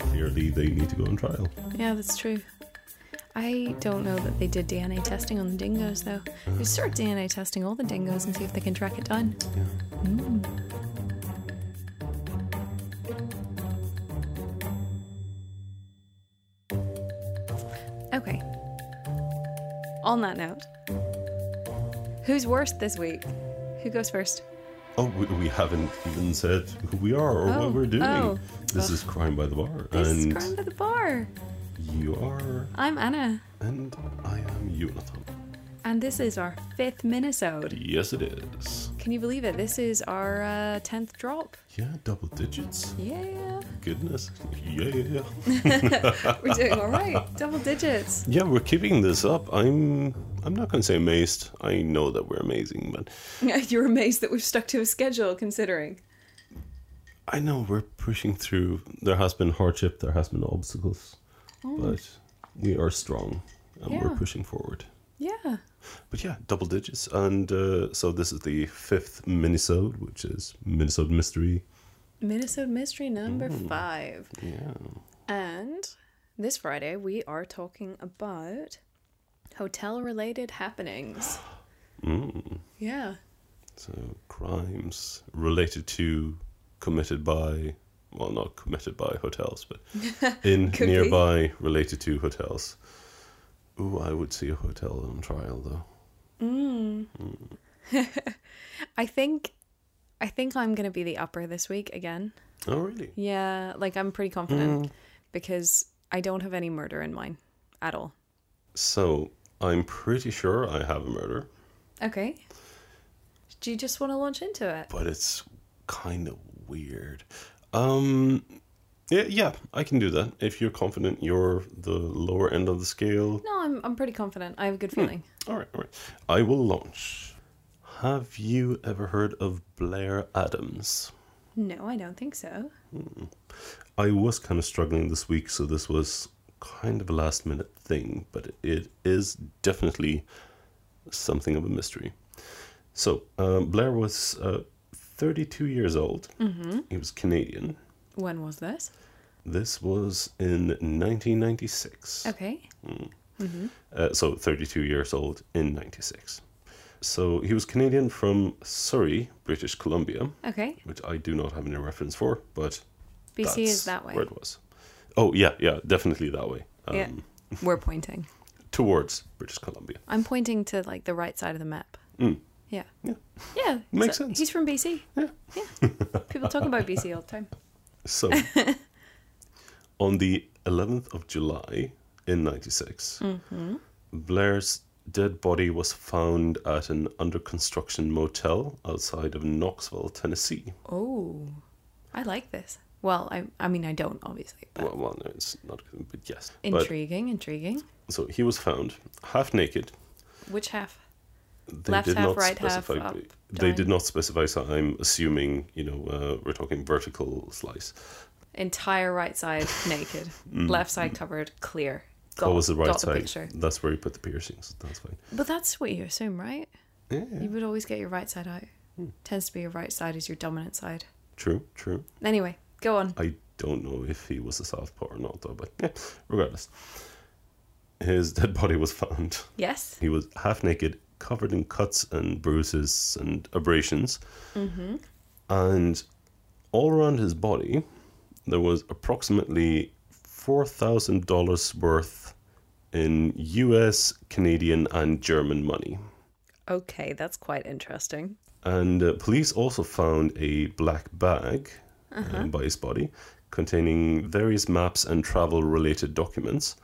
Clearly, they need to go on trial. Yeah, that's true. I don't know that they did DNA testing on the dingoes, though. They start DNA testing all the dingoes and see if they can track it down. Yeah. Mm. Okay. On that note, who's worst this week? Who goes first? Oh, we haven't even said who we are or what we're doing. This is Crime by the Bar. This is Crime by the Bar. You are... I'm Anna. And I am Jonathan. And this is our 5th minisode. Yes, it is. Can you believe it? This is our 10th drop. Yeah, double digits. Yeah. Goodness. Yeah. We're doing all right. Double digits. Yeah, we're keeping this up. I'm not going to say amazed. I know that we're amazing, but... You're amazed that we've stuck to a schedule, considering. I know, we're pushing through. There has been hardship. There has been obstacles. Oh. But we are strong, and we're pushing forward. Yeah. But yeah, double digits. And so this is the 5th minisode, which is Minisode Mystery. Minisode Mystery number 5. Yeah. And this Friday, we are talking about hotel-related happenings. Yeah. So crimes related to, committed by, well, not committed by hotels, but in nearby, related to hotels. Ooh, I would see a hotel on trial, though. I think I'm going to be the upper this week again. Oh, really? Yeah, like I'm pretty confident because I don't have any murder in mine at all. So I'm pretty sure I have a murder. Okay. Do you just want to launch into it? But it's kind of weird. Yeah, I can do that. If you're confident you're the lower end of the scale. No, I'm pretty confident. I have a good feeling. All right. I will launch. Have you ever heard of Blair Adams? No, I don't think so. I was kind of struggling this week, so this was kind of a last minute thing, but it is definitely something of a mystery. So, Blair was 32 years old. Mm-hmm. He was Canadian. When was this? This was in 1996. Okay. Mm-hmm. So 32 years old in 96. So he was Canadian from Surrey, British Columbia. Okay. Which I do not have any reference for, but BC is that way. Where it was. Oh, yeah, definitely that way. Yeah. We're pointing. Towards British Columbia. I'm pointing to like the right side of the map. Yeah. Makes sense. He's from BC. Yeah. People talk about BC all the time. So, on the 11th of July in 96, Blair's dead body was found at an under-construction motel outside of Knoxville, Tennessee. Oh, I like this. Well, I mean, I don't, obviously. But... Well, no, it's not good, but yes. Intriguing. So, he was found half naked. Which half? Left half, right half, up. They did not specify, so I'm assuming, we're talking vertical slice. Entire right side naked. Left side covered, clear. What was the right side? Picture. That's where you put the piercings. That's fine. But that's what you assume, right? Yeah. You would always get your right side out. Tends to be your right side is your dominant side. True. Anyway, go on. I don't know if he was a southpaw or not, though, but yeah, regardless. His dead body was found. Yes. He was half naked, covered in cuts and bruises and abrasions. And all around his body, there was approximately $4,000 worth in US, Canadian, and German money. Okay, that's quite interesting. And police also found a black bag by his body containing various maps and travel-related documents.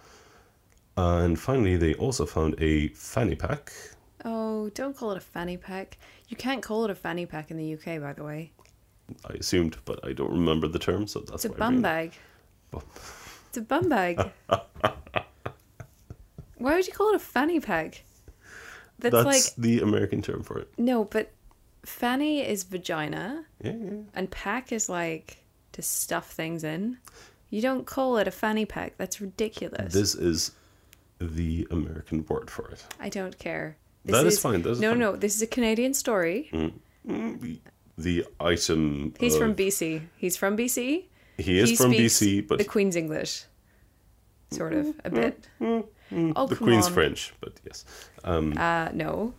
And finally, they also found a fanny pack. Oh, don't call it a fanny pack. You can't call it a fanny pack in the UK, by the way. I assumed, but I don't remember the term, so that's why. It's a bum bag. It's a bum bag. Why would you call it a fanny pack? That's like the American term for it. No, but fanny is vagina. Yeah. And pack is like to stuff things in. You don't call it a fanny pack. That's ridiculous. This is the American word for it. I don't care. That is fine. No, this is a Canadian story. Mm. The item. He's from BC. He is from BC, but the Queen's English, sort of a bit. Oh, the Queen's French, but yes. No,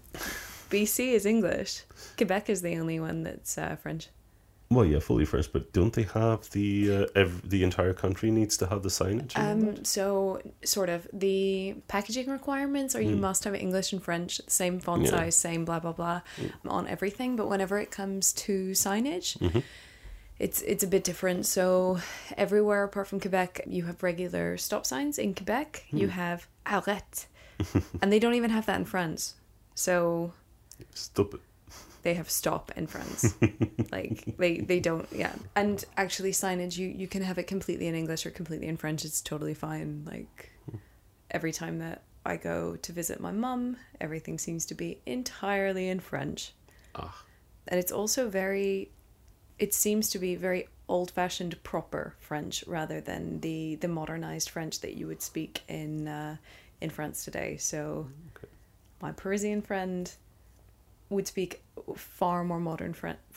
BC is English. Quebec is the only one that's French. Well, yeah, fully French, but don't they have the entire country needs to have the signage? So, sort of, the packaging requirements are you must have English and French, same font size, same blah, blah, blah on everything. But whenever it comes to signage, it's a bit different. So, everywhere apart from Quebec, you have regular stop signs. In Quebec, you have arrête. And they don't even have that in France. So... Stop it. They have stop in France. Like, they don't, yeah. And actually signage, you can have it completely in English or completely in French. It's totally fine. Like, every time that I go to visit my mum, everything seems to be entirely in French. And it's also it seems to be very old-fashioned, proper French rather than the modernized French that you would speak in France today. So my Parisian friend... would speak far more modern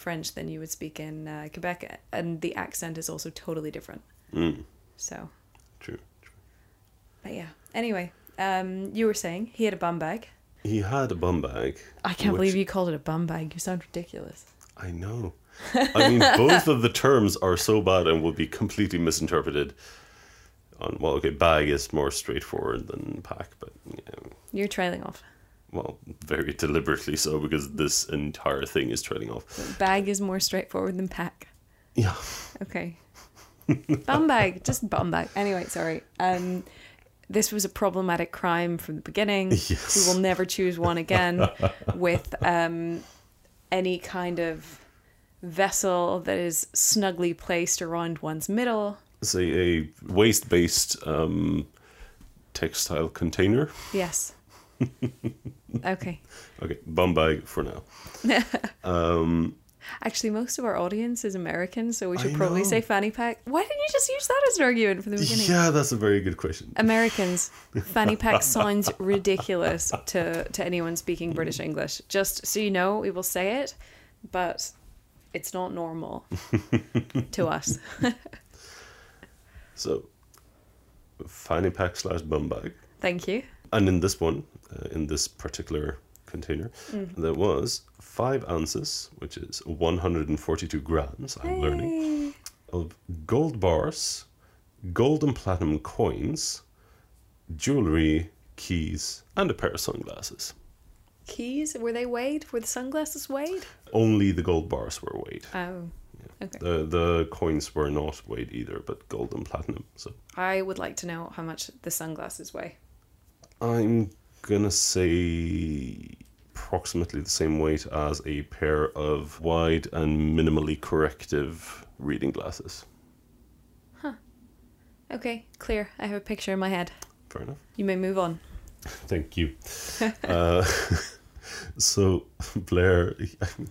French than you would speak in Quebec, and the accent is also totally different. So true. But yeah, anyway, you were saying he had a bum bag. I can't believe you called it a bum bag. You sound ridiculous. I know. I mean, both of the terms are so bad and will be completely misinterpreted. Bag is more straightforward than pack, but yeah. You're trailing off. Well, very deliberately so, because this entire thing is trailing off. Bag is more straightforward than pack. Yeah. Okay. Bum bag. Just bum bag. Anyway, sorry. This was a problematic crime from the beginning. Yes. We will never choose one again with any kind of vessel that is snugly placed around one's middle. Say a waste-based textile container. Yes. Okay, bum bag for now. Actually, most of our audience is American, so we should probably say fanny pack. Why didn't you just use that as an argument from the beginning? Yeah, that's a very good question. Americans, fanny pack sounds ridiculous to anyone speaking British English. Just so you know, we will say it, but it's not normal to us. So, fanny pack / bum bag. Thank you. And in this one, in this particular container, there was 5 ounces, which is 142 grams, I'm learning, of gold bars, gold and platinum coins, jewelry, keys, and a pair of sunglasses. Keys? Were they weighed? Were the sunglasses weighed? Only the gold bars were weighed. Oh. Okay. The coins were not weighed either, but gold and platinum. So I would like to know how much the sunglasses weigh. I'm gonna say approximately the same weight as a pair of wide and minimally corrective reading glasses. Huh. Okay, clear. I have a picture in my head. Fair enough. You may move on. Thank you. So Blair,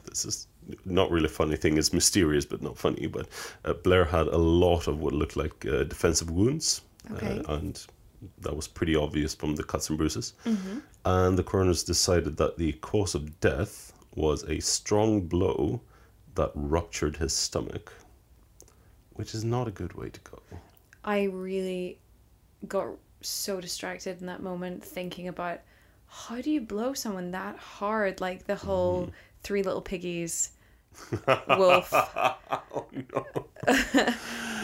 this is not really a funny thing. It's mysterious, but not funny. But Blair had a lot of what looked like defensive wounds. Okay. And that was pretty obvious from the cuts and bruises. And the coroners decided that the cause of death was a strong blow that ruptured his stomach, which is not a good way to go. I really got so distracted in that moment thinking about, how do you blow someone that hard? Like the whole Three Little Piggies wolf. Oh, no.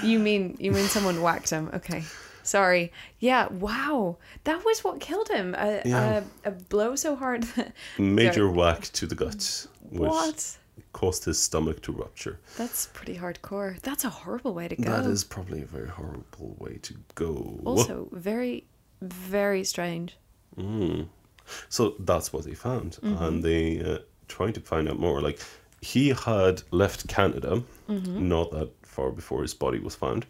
You mean someone whacked him. Okay. Sorry. Yeah, wow. That was what killed him. A blow so hard. Major whack to the guts. What? Caused his stomach to rupture. That's pretty hardcore. That's a horrible way to go. That is probably a very horrible way to go. Also, very, very strange. So that's what they found. And they tried to find out more. Like, he had left Canada not that far before his body was found.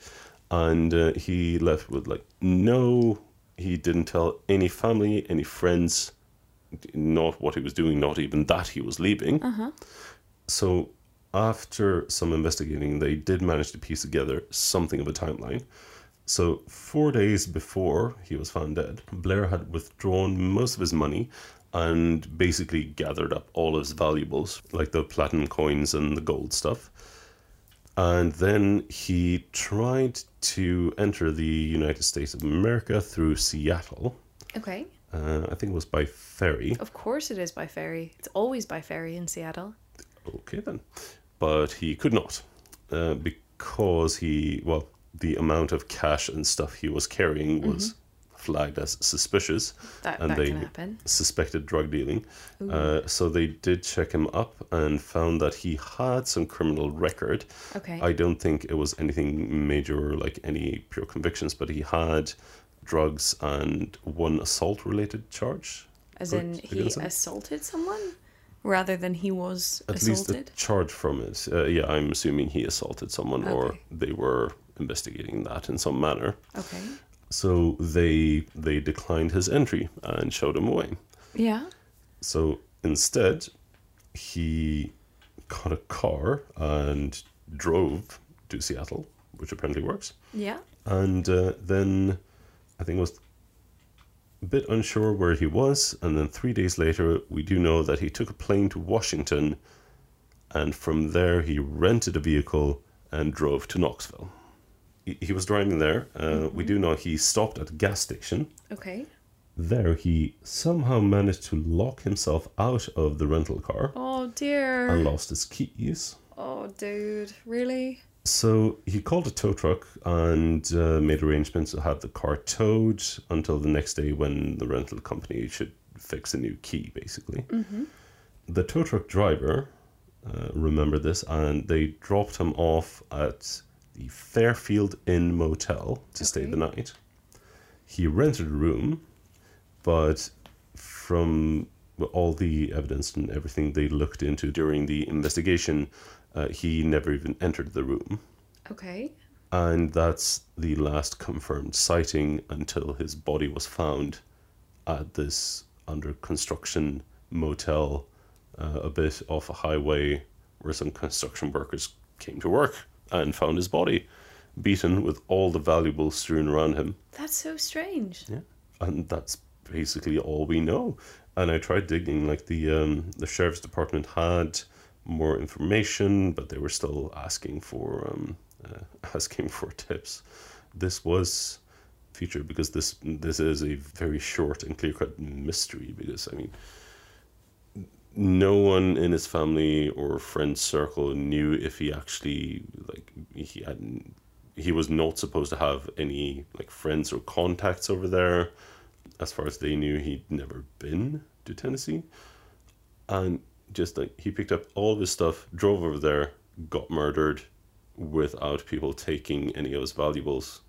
And he left with, he didn't tell any family, any friends, not what he was doing, not even that he was leaving. So after some investigating, they did manage to piece together something of a timeline. So 4 days before he was found dead, Blair had withdrawn most of his money and basically gathered up all his valuables, like the platinum coins and the gold stuff. And then he tried to enter the United States of America through Seattle. Okay. I think it was by ferry. Of course it is by ferry. It's always by ferry in Seattle. Okay then. But he could not because he, well, the amount of cash and stuff he was carrying was flagged as suspicious. And they suspected drug dealing. So they did check him up and found that he had some criminal record. Okay. I don't think it was anything major, like any pure convictions, but he had drugs and one assault-related charge. As in he assaulted someone? Rather than he was assaulted? At least the charge from it. Yeah, I'm assuming he assaulted someone or they were investigating that in some manner. Okay. So they declined his entry and showed him away. Yeah. So instead, he got a car and drove to Seattle, which apparently works. Yeah. And then... I think was a bit unsure where he was, and then 3 days later we do know that he took a plane to Washington, and from there he rented a vehicle and drove to Knoxville. He was driving there. We do know he stopped at a gas station. Okay. There he somehow managed to lock himself out of the rental car. Oh dear. And lost his keys. Oh dude, really? So he called a tow truck and made arrangements to have the car towed until the next day when the rental company should fix a new key, basically. The tow truck driver remembered this, and they dropped him off at the Fairfield Inn Motel to stay the night. He rented a room, but from all the evidence and everything they looked into during the investigation, he never even entered the room. Okay. And that's the last confirmed sighting until his body was found at this under-construction motel, a bit off a highway where some construction workers came to work and found his body, beaten with all the valuables strewn around him. That's so strange. Yeah, and that's basically all we know. And I tried digging, like the sheriff's department had... more information, but they were still asking for tips. This was featured because this is a very short and clear-cut mystery, because I mean no one in his family or friend circle knew if he actually, like, he was not supposed to have any, like, friends or contacts over there. As far as they knew, he'd never been to Tennessee, and just like he picked up all of his stuff, drove over there, got murdered without people taking any of his valuables.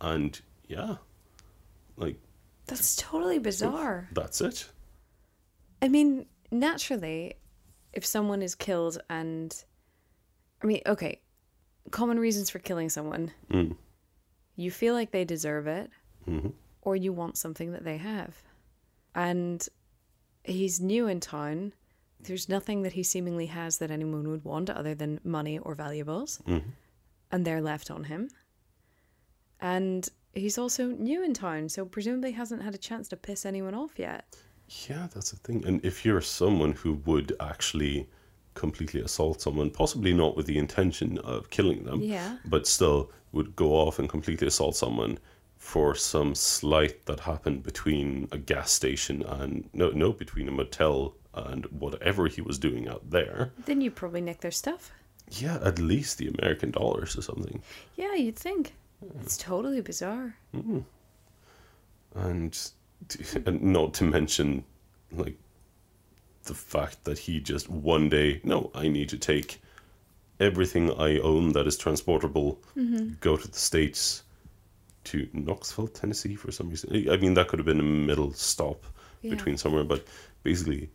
And yeah, like... That's totally bizarre. That's it. I mean, naturally, if someone is killed and... I mean, okay, common reasons for killing someone. You feel like they deserve it, or you want something that they have. And he's new in town. There's nothing that he seemingly has that anyone would want other than money or valuables. And they're left on him. And he's also new in town, so presumably hasn't had a chance to piss anyone off yet. Yeah, that's the thing. And if you're someone who would actually completely assault someone, possibly not with the intention of killing them, but still would go off and completely assault someone for some slight that happened between a gas station and... No, between a motel and whatever he was doing out there. Then you probably nick their stuff. Yeah, at least the American dollars or something. Yeah, you'd think. Yeah. It's totally bizarre. And not to mention, like, the fact that he just one day, no, I need to take everything I own that is transportable, go to the States, to Knoxville, Tennessee for some reason. I mean, that could have been a middle stop between somewhere, but basically...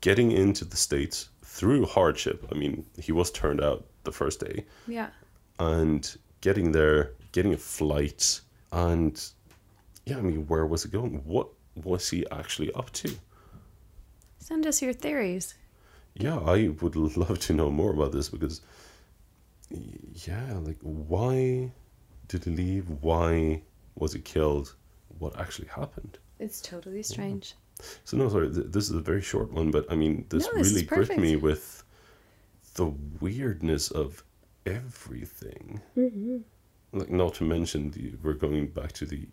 getting into the States through hardship. I mean, he was turned out the first day. Yeah. And getting there, getting a flight, and yeah, I mean, where was it going? What was he actually up to? Send us your theories. Yeah, I would love to know more about this because, yeah, like, why did he leave? Why was he killed? What actually happened? It's totally strange. So no, sorry, this is a very short one, but I mean, this really gripped me with the weirdness of everything. Mm-hmm. Like, not to mention, we're going back to the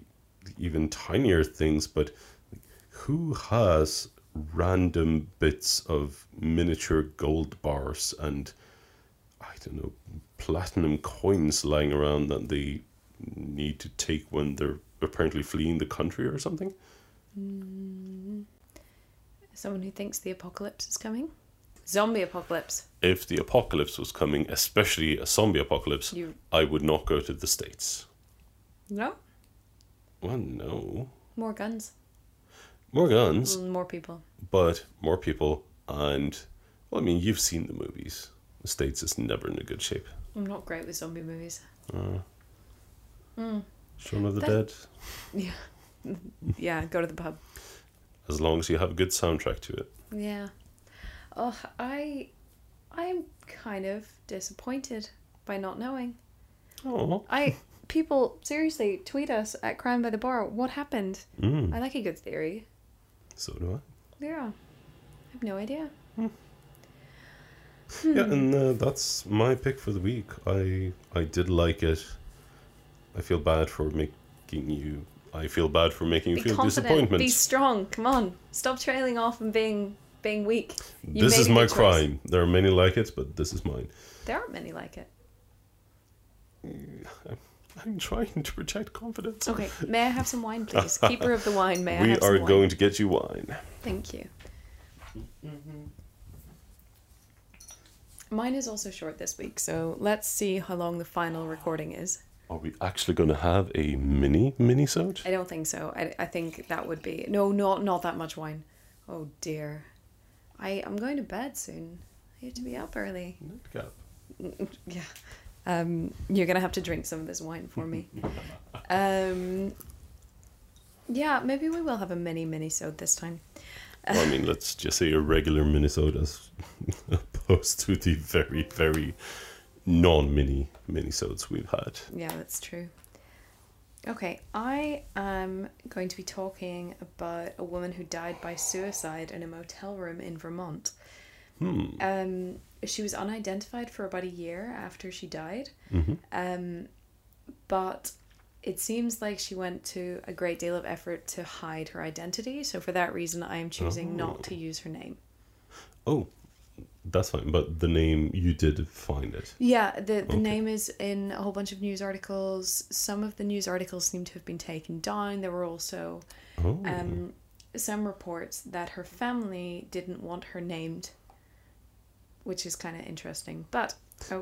even tinier things, but like, who has random bits of miniature gold bars and, I don't know, platinum coins lying around that they need to take when they're apparently fleeing the country or something? Someone who thinks the apocalypse is coming? Zombie apocalypse. If the apocalypse was coming, especially a zombie apocalypse, I would not go to the States. No? Well, no. More guns. More guns. More people. But more people, and, well, I mean, you've seen the movies. The States is never in a good shape. I'm not great with zombie movies. Shaun of the Dead. Yeah. Yeah, go to the pub. As long as you have a good soundtrack to it. Yeah. Oh, I'm kind of disappointed by not knowing. Oh. People, seriously, tweet us at Crime by the Bar. What happened? Mm. I like a good theory. So do I. Yeah. I have no idea. Yeah, and that's my pick for the week. I did like it. I feel bad for making you feel disappointment. Be strong. Come on. Stop trailing off and being weak. This is my crime. There are many like it, but this is mine. There aren't many like it. I'm trying to project confidence. Okay, may I have some wine, please? Keeper of the wine, may I have some wine? We are going to get you wine. Thank you. Mine is also short this week, so let's see how long the final recording is. Are we actually going to have a mini-sode? I don't think so. I think that would be... No, not that much wine. Oh, dear. I'm going to bed soon. I have to be up early. Nightcap. Yeah. You're going to have to drink some of this wine for me. Yeah, maybe we will have a mini-sode this time. Well, I mean, let's just say a regular mini-sode as opposed to the very, very... non-minisodes we've had. Yeah, that's true. Okay, I am going to be talking about a woman who died by suicide in a motel room in Vermont. She was unidentified for about a year after she died, but it seems like she went to a great deal of effort to hide her identity, so for that reason I am choosing not to use her name. Oh, that's fine, but the name, you did find it. Yeah, the name is in a whole bunch of news articles. Some of the news articles seem to have been taken down. There were also some reports that her family didn't want her named, which is kind of interesting. But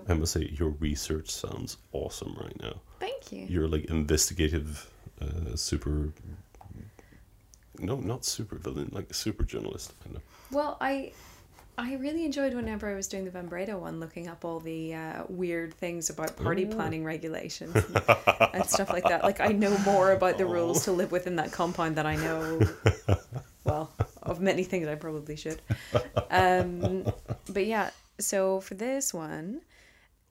I must say, your research sounds awesome right now. Thank you. You're like investigative, super journalist. I know. Well, I really enjoyed whenever I was doing the Vambredo one, looking up all the weird things about party planning regulations and stuff like that. Like, I know more about the rules to live within that compound than I know, well, of many things I probably should. But yeah, so for this one,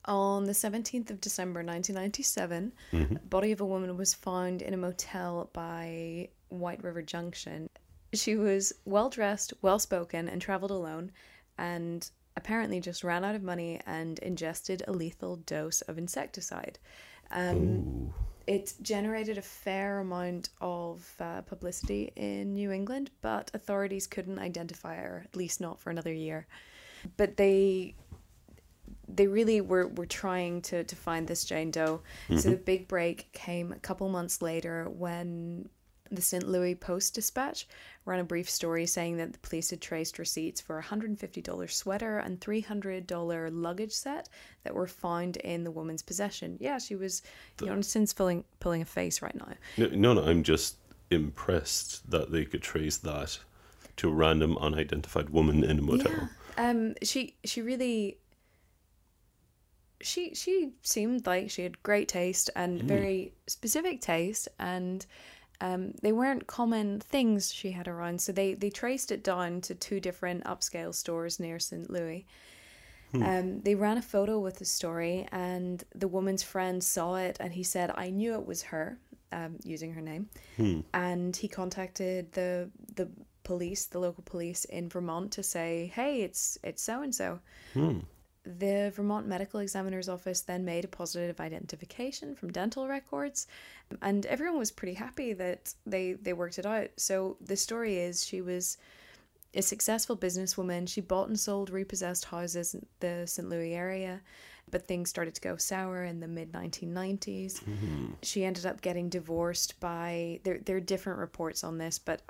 on the 17th of December 1997, the body of a woman was found in a motel by White River Junction. She was well-dressed, well-spoken, and traveled alone, and apparently just ran out of money and ingested a lethal dose of insecticide. It generated a fair amount of publicity in New England, but authorities couldn't identify her, at least not for another year. But they really were trying to find this Jane Doe. So the big break came a couple months later when the St. Louis Post Dispatch ran a brief story saying that the police had traced receipts for a $150 sweater and $300 luggage set that were found in the woman's possession. Yeah, she was, Johnson's pulling a face right now. No, I'm just impressed that they could trace that to a random unidentified woman in a motel. Yeah. She seemed like she had great taste and very specific taste, and... they weren't common things she had around, so they traced it down to two different upscale stores near St. Louis. They ran a photo with the story, and the woman's friend saw it, and he said, "I knew it was her," using her name. And he contacted the police, the local police in Vermont, to say, hey, it's so-and-so. The Vermont Medical Examiner's Office then made a positive identification from dental records, and everyone was pretty happy that they worked it out. So the story is, she was a successful businesswoman. She bought and sold repossessed houses in the St. Louis area, but things started to go sour in the mid-1990s. She ended up getting divorced by... There are different reports on this, but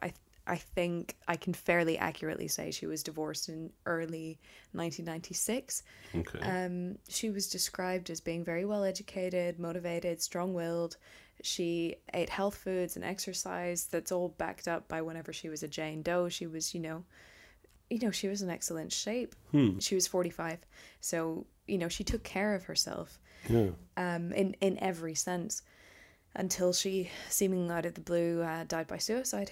I think I can fairly accurately say she was divorced in early 1996. Okay. She was described as being very well-educated, motivated, strong-willed. She ate health foods and exercise. That's all backed up by whenever she was a Jane Doe, she was, she was in excellent shape. She was 45. So, she took care of herself in every sense, until she, seemingly out of the blue, died by suicide.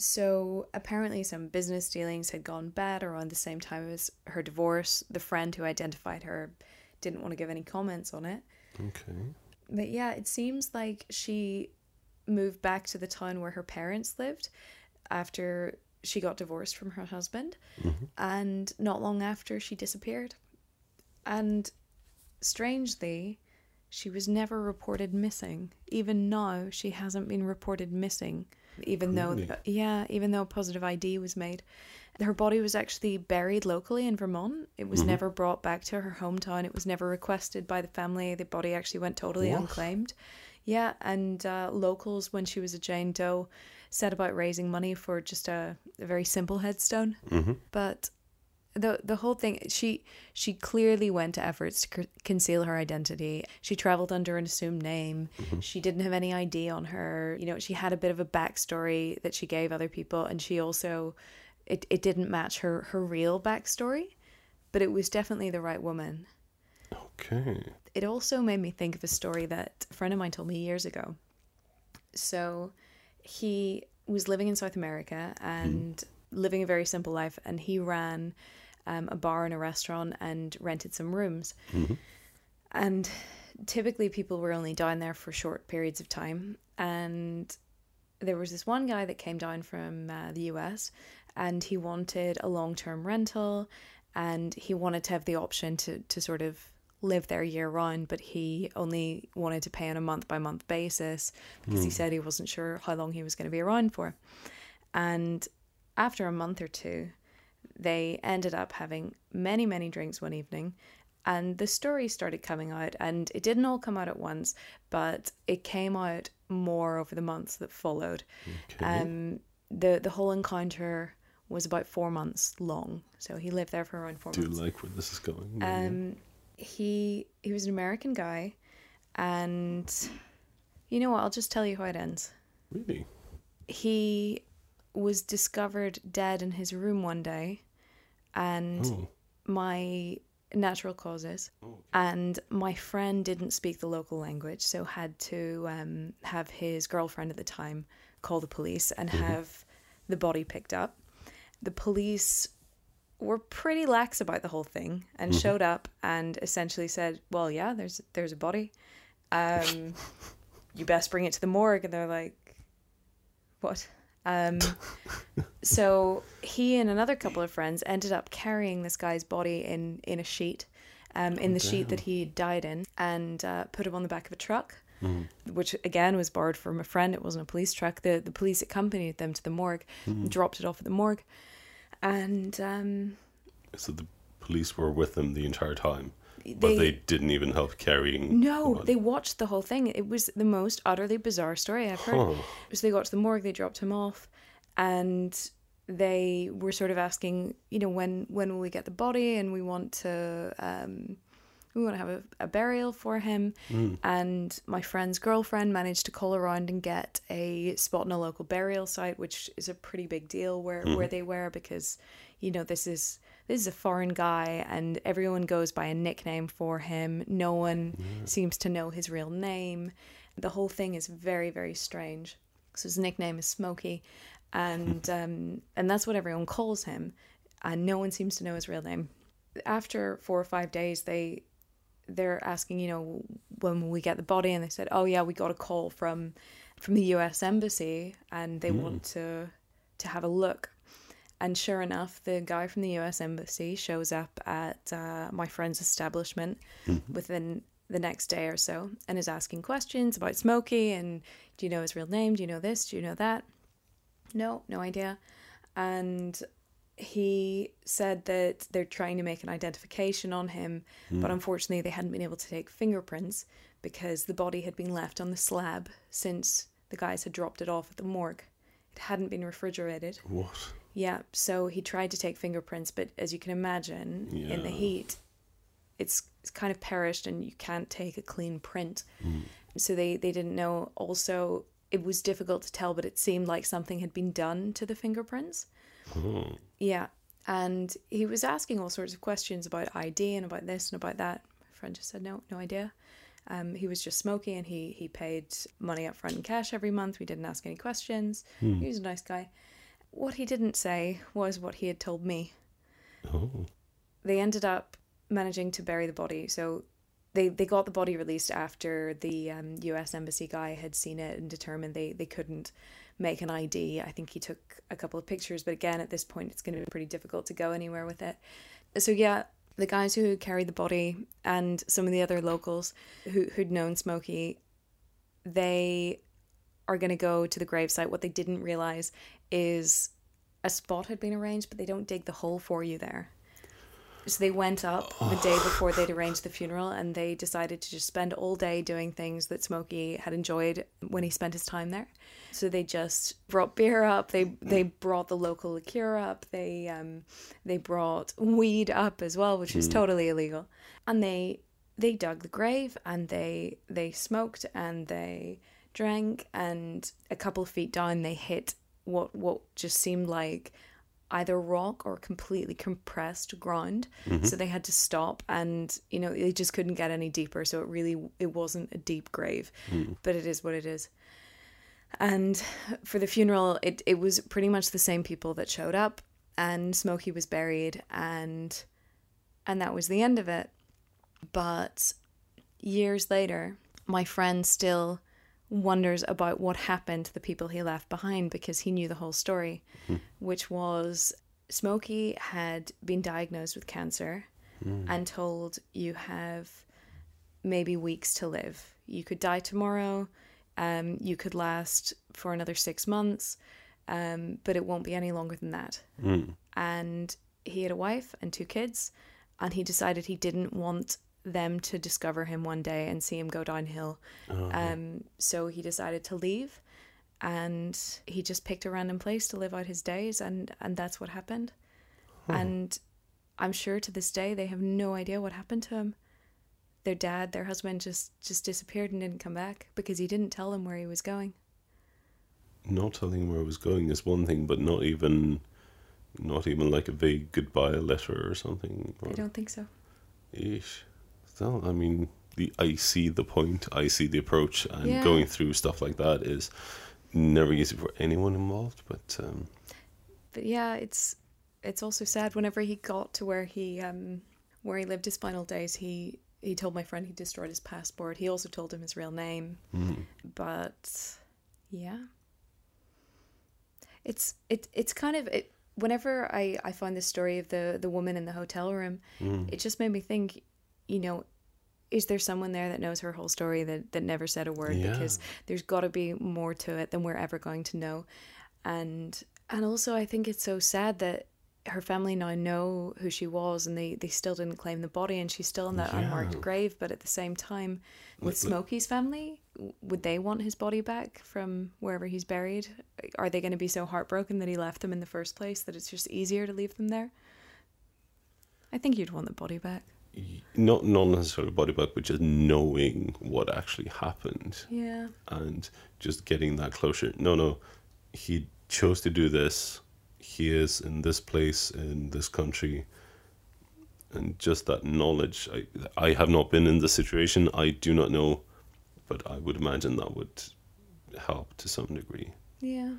So apparently some business dealings had gone bad around the same time as her divorce. The friend who identified her didn't want to give any comments on it. Okay. But yeah, it seems like she moved back to the town where her parents lived after she got divorced from her husband. And not long after, she disappeared. And strangely, she was never reported missing. Even now, she hasn't been reported missing, even though a positive ID was made. Her body was actually buried locally in Vermont. It was never brought back to her hometown. It was never requested by the family. The body actually went totally unclaimed. Yeah, and locals, when she was a Jane Doe, set about raising money for just a very simple headstone. But the whole thing, she clearly went to efforts to conceal her identity. She traveled under an assumed name. She didn't have any ID on her. She had a bit of a backstory that she gave other people, and she also, it didn't match her real backstory, but it was definitely the right woman. Okay. It also made me think of a story that a friend of mine told me years ago. So he was living in South America and living a very simple life, and he ran a bar and a restaurant and rented some rooms. And typically people were only down there for short periods of time. And there was this one guy that came down from the US, and he wanted a long-term rental, and he wanted to have the option to sort of live there year round, but he only wanted to pay on a month-by-month basis because he said he wasn't sure how long he was going to be around for. And after a month or two, they ended up having many, many drinks one evening, and the story started coming out, and it didn't all come out at once, but it came out more over the months that followed. Okay. The whole encounter was about 4 months long, so he lived there for around 4 months. Do you like where this is going? He was an American guy, and you know what? I'll just tell you how it ends. Really? He was discovered dead in his room one day, and my natural causes, and my friend didn't speak the local language, so had to have his girlfriend at the time call the police and have the body picked up. The police were pretty lax about the whole thing and showed up and essentially said, well, yeah, there's a body. You best bring it to the morgue. And they're like, what? So he and another couple of friends ended up carrying this guy's body in a sheet, sheet that he died in, and put him on the back of a truck, which again was borrowed from a friend. It wasn't a police truck. The police accompanied them to the morgue, dropped it off at the morgue, and so the police were with them the entire time. But they didn't even help carrying... No, they watched the whole thing. It was the most utterly bizarre story I've heard. So they got to the morgue, they dropped him off, and they were sort of asking, when will we get the body? And we want to have a burial for him. And my friend's girlfriend managed to call around and get a spot in a local burial site, which is a pretty big deal where they were, because, this is a foreign guy, and everyone goes by a nickname for him. No one seems to know his real name. The whole thing is very, very strange. So his nickname is Smokey, and that's what everyone calls him, and no one seems to know his real name. After 4 or 5 days, they're asking, when will we get the body? And they said, oh yeah, we got a call from the U.S. Embassy, and they want to to have a look. And sure enough, the guy from the US Embassy shows up at my friend's establishment within the next day or so and is asking questions about Smokey and, do you know his real name? Do you know this? Do you know that? No, no idea. And he said that they're trying to make an identification on him, but unfortunately they hadn't been able to take fingerprints because the body had been left on the slab since the guys had dropped it off at the morgue. It hadn't been refrigerated. What? Yeah, so he tried to take fingerprints, but as you can imagine, in the heat, it's kind of perished and you can't take a clean print. So they didn't know. Also, it was difficult to tell, but it seemed like something had been done to the fingerprints. Oh. Yeah, and he was asking all sorts of questions about ID and about this and about that. My friend just said, no, no idea. He was just Smokey, and he paid money up front in cash every month. We didn't ask any questions. He was a nice guy. What he didn't say was what he had told me. Oh. They ended up managing to bury the body. So they got the body released after the U.S. Embassy guy had seen it and determined they couldn't make an ID. I think he took a couple of pictures, but again, at this point, it's going to be pretty difficult to go anywhere with it. So yeah, the guys who carried the body and some of the other locals who'd known Smokey, they are going to go to the gravesite. What they didn't realize is a spot had been arranged, but they don't dig the hole for you there. So they went up the day before they'd arranged the funeral, and they decided to just spend all day doing things that Smokey had enjoyed when he spent his time there. So they just brought beer up. They brought the local liqueur up. They brought weed up as well, which was totally illegal. And they dug the grave, and they smoked, and they drank, and a couple of feet down they hit what just seemed like either rock or completely compressed ground. So they had to stop, and you know, they just couldn't get any deeper, so it wasn't a deep grave, but it is what it is. And for the funeral, it was pretty much the same people that showed up, and Smokey was buried, and that was the end of it. But years later, my friend still wonders about what happened to the people he left behind, because he knew the whole story, which was Smokey had been diagnosed with cancer and told, you have maybe weeks to live. You could die tomorrow. You could last for another 6 months, but it won't be any longer than that. And he had a wife and 2 kids, and he decided he didn't want them to discover him one day and see him go downhill. So he decided to leave, and he just picked a random place to live out his days, and that's what happened. And I'm sure to this day they have no idea what happened to him. Their dad, their husband just disappeared and didn't come back because he didn't tell them where he was going. Not telling him where he was going is one thing, but not even like a vague goodbye letter or something. I don't think so. Ish. No, I mean, I see the point, I see the approach, and going through stuff like that is never easy for anyone involved. But yeah, it's also sad. Whenever he got to where he lived his final days, he told my friend he destroyed his passport. He also told him his real name. But yeah, it's kind of it. Whenever I find the story of the woman in the hotel room, it just made me think, you know, is there someone there that knows her whole story that never said a word? Yeah. Because there's got to be more to it than we're ever going to know. And also, I think it's so sad that her family now know who she was, and they still didn't claim the body, and she's still in that unmarked grave. But at the same time, with Smokey's family, would they want his body back from wherever he's buried? Are they going to be so heartbroken that he left them in the first place that it's just easier to leave them there? I think you'd want the body back. Not necessarily body back, but just knowing what actually happened. Yeah. And just getting that closure. No, he chose to do this. He is in this place, in this country. And just that knowledge. I have not been in this situation. I do not know. But I would imagine that would help to some degree. Yeah.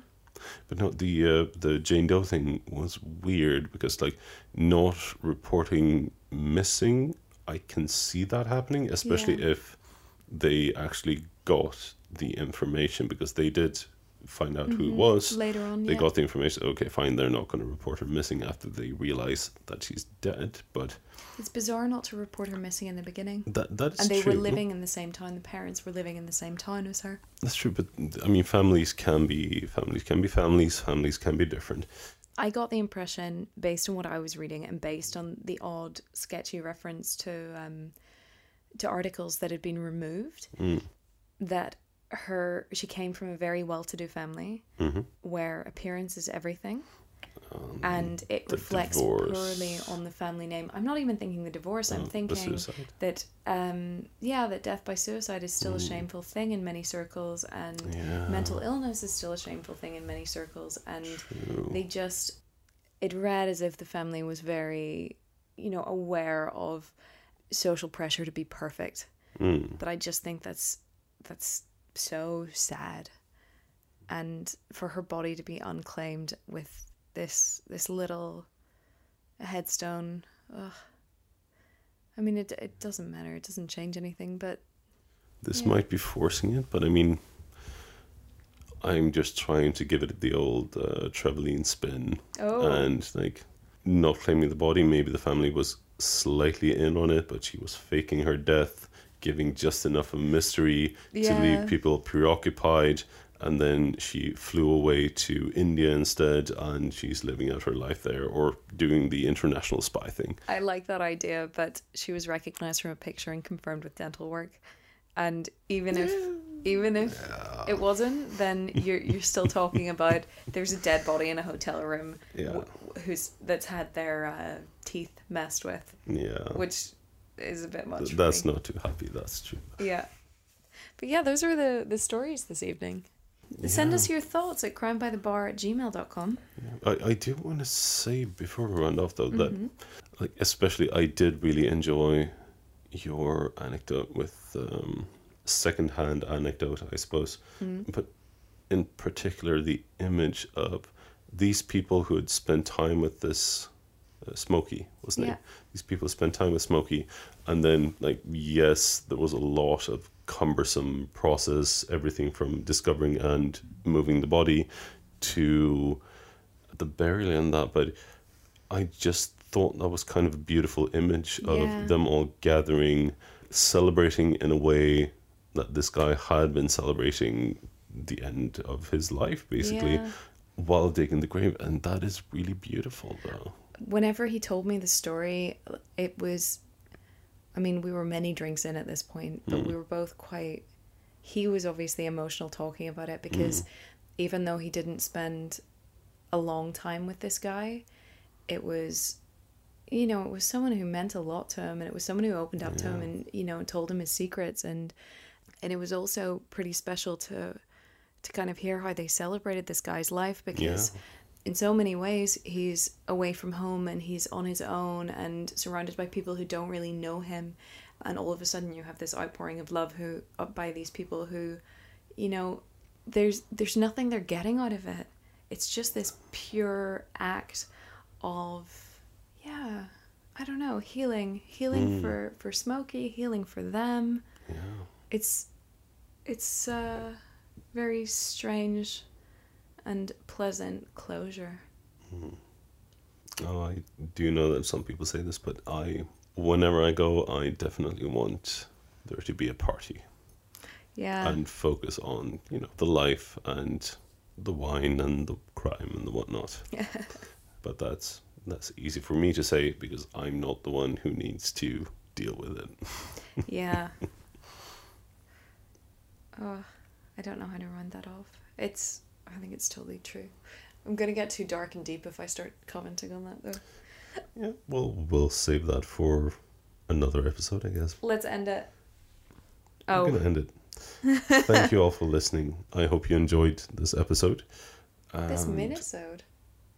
But no, the Jane Doe thing was weird, because like not reporting missing, I can see that happening, especially if they actually got the information, because they did find out who it was. Later on, they got the information. Okay, fine, they're not going to report her missing after they realise that she's dead, but... It's bizarre not to report her missing in the beginning. That is true. And they were living in the same town. The parents were living in the same town as her. That's true, but, I mean, families can be different. I got the impression, based on what I was reading and based on the odd, sketchy reference to articles that had been removed, that... she came from a very well-to-do family where appearance is everything, and it reflects poorly on the family name. I'm not even thinking the divorce. I'm thinking that that death by suicide is still a shameful thing in many circles, and mental illness is still a shameful thing in many circles, and it read as if the family was very, aware of social pressure to be perfect. But I just think that's so sad, and for her body to be unclaimed with this little headstone. Ugh. I mean, it doesn't matter, it doesn't change anything, but this might be forcing it, but I mean, I'm just trying to give it the old traveling spin. And not claiming the body, maybe the family was slightly in on it, but she was faking her death, giving just enough of mystery to leave people preoccupied, and then she flew away to India instead, and she's living out her life there, or doing the international spy thing. I like that idea, but she was recognized from a picture and confirmed with dental work, and even if it wasn't, then you're still talking about there's a dead body in a hotel room that's had their teeth messed with, which is a bit much. That's not too happy, that's true. Yeah. But yeah, those are the stories this evening. Yeah. Send us your thoughts at crimebythebar@gmail.com. Yeah. I do want to say before we round off though that especially I did really enjoy your anecdote with secondhand anecdote, I suppose. But in particular the image of these people who had spent time with this Smokey, wasn't it? These people spent time with Smokey, and then there was a lot of cumbersome process, everything from discovering and moving the body to the burial and that, but I just thought that was kind of a beautiful image of them all gathering, celebrating in a way that this guy had been celebrating the end of his life basically while digging the grave, and that is really beautiful though. Whenever he told me the story, it was, I mean, we were many drinks in at this point, but we were both quite, he was obviously emotional talking about it, because even though he didn't spend a long time with this guy, it was, it was someone who meant a lot to him, and it was someone who opened up to him and, told him his secrets, and it was also pretty special to kind of hear how they celebrated this guy's life, because... Yeah. In so many ways, he's away from home and he's on his own and surrounded by people who don't really know him. And all of a sudden you have this outpouring of love by these people who, there's nothing they're getting out of it. It's just this pure act of, healing for Smokey, healing for them. Yeah. It's very strange and pleasant closure. Oh, I do know that some people say this, but whenever I go, I definitely want there to be a party. Yeah. And focus on, the life and the wine and the crime and the whatnot. Yeah. But that's easy for me to say because I'm not the one who needs to deal with it. Yeah. Oh, I don't know how to run that off. I think it's totally true. I'm going to get too dark and deep if I start commenting on that, though. Yeah, well, we'll save that for another episode, I guess. Let's end it. I'm going to end it. Thank you all for listening. I hope you enjoyed this episode. This minisode?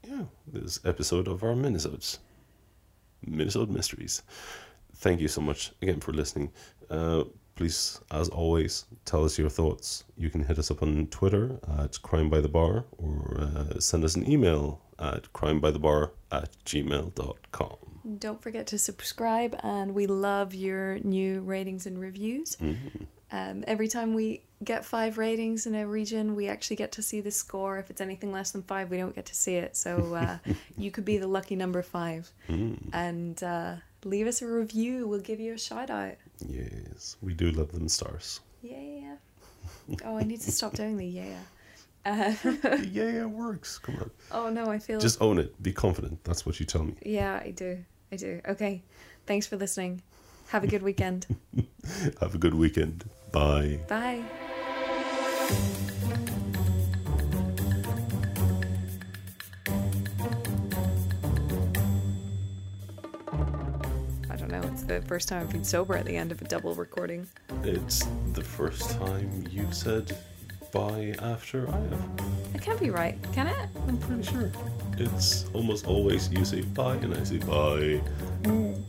Yeah, this episode of our minisodes. Minisode Mysteries. Thank you so much again for listening. Please, as always, tell us your thoughts. You can hit us up on Twitter at crimebythebar or send us an email at crimebythebar@gmail.com. Don't forget to subscribe, and we love your new ratings and reviews. Every time we get 5 ratings in a region, we actually get to see the score. If it's anything less than 5, we don't get to see it. So you could be the lucky number 5. And leave us a review. We'll give you a shout out. Yes, we do love them stars. Yeah. Oh, I need to stop doing the yeah. Yeah, works. Come on. Oh, no, I feel... Just own it. Be confident. That's what you tell me. Yeah, I do. Okay. Thanks for listening. Have a good weekend. Have a good weekend. Bye. Bye. It's the first time I've been sober at the end of a double recording. It's the first time you've said bye after I have. It can't be right, can it? I'm pretty sure. It's almost always you say bye and I say bye.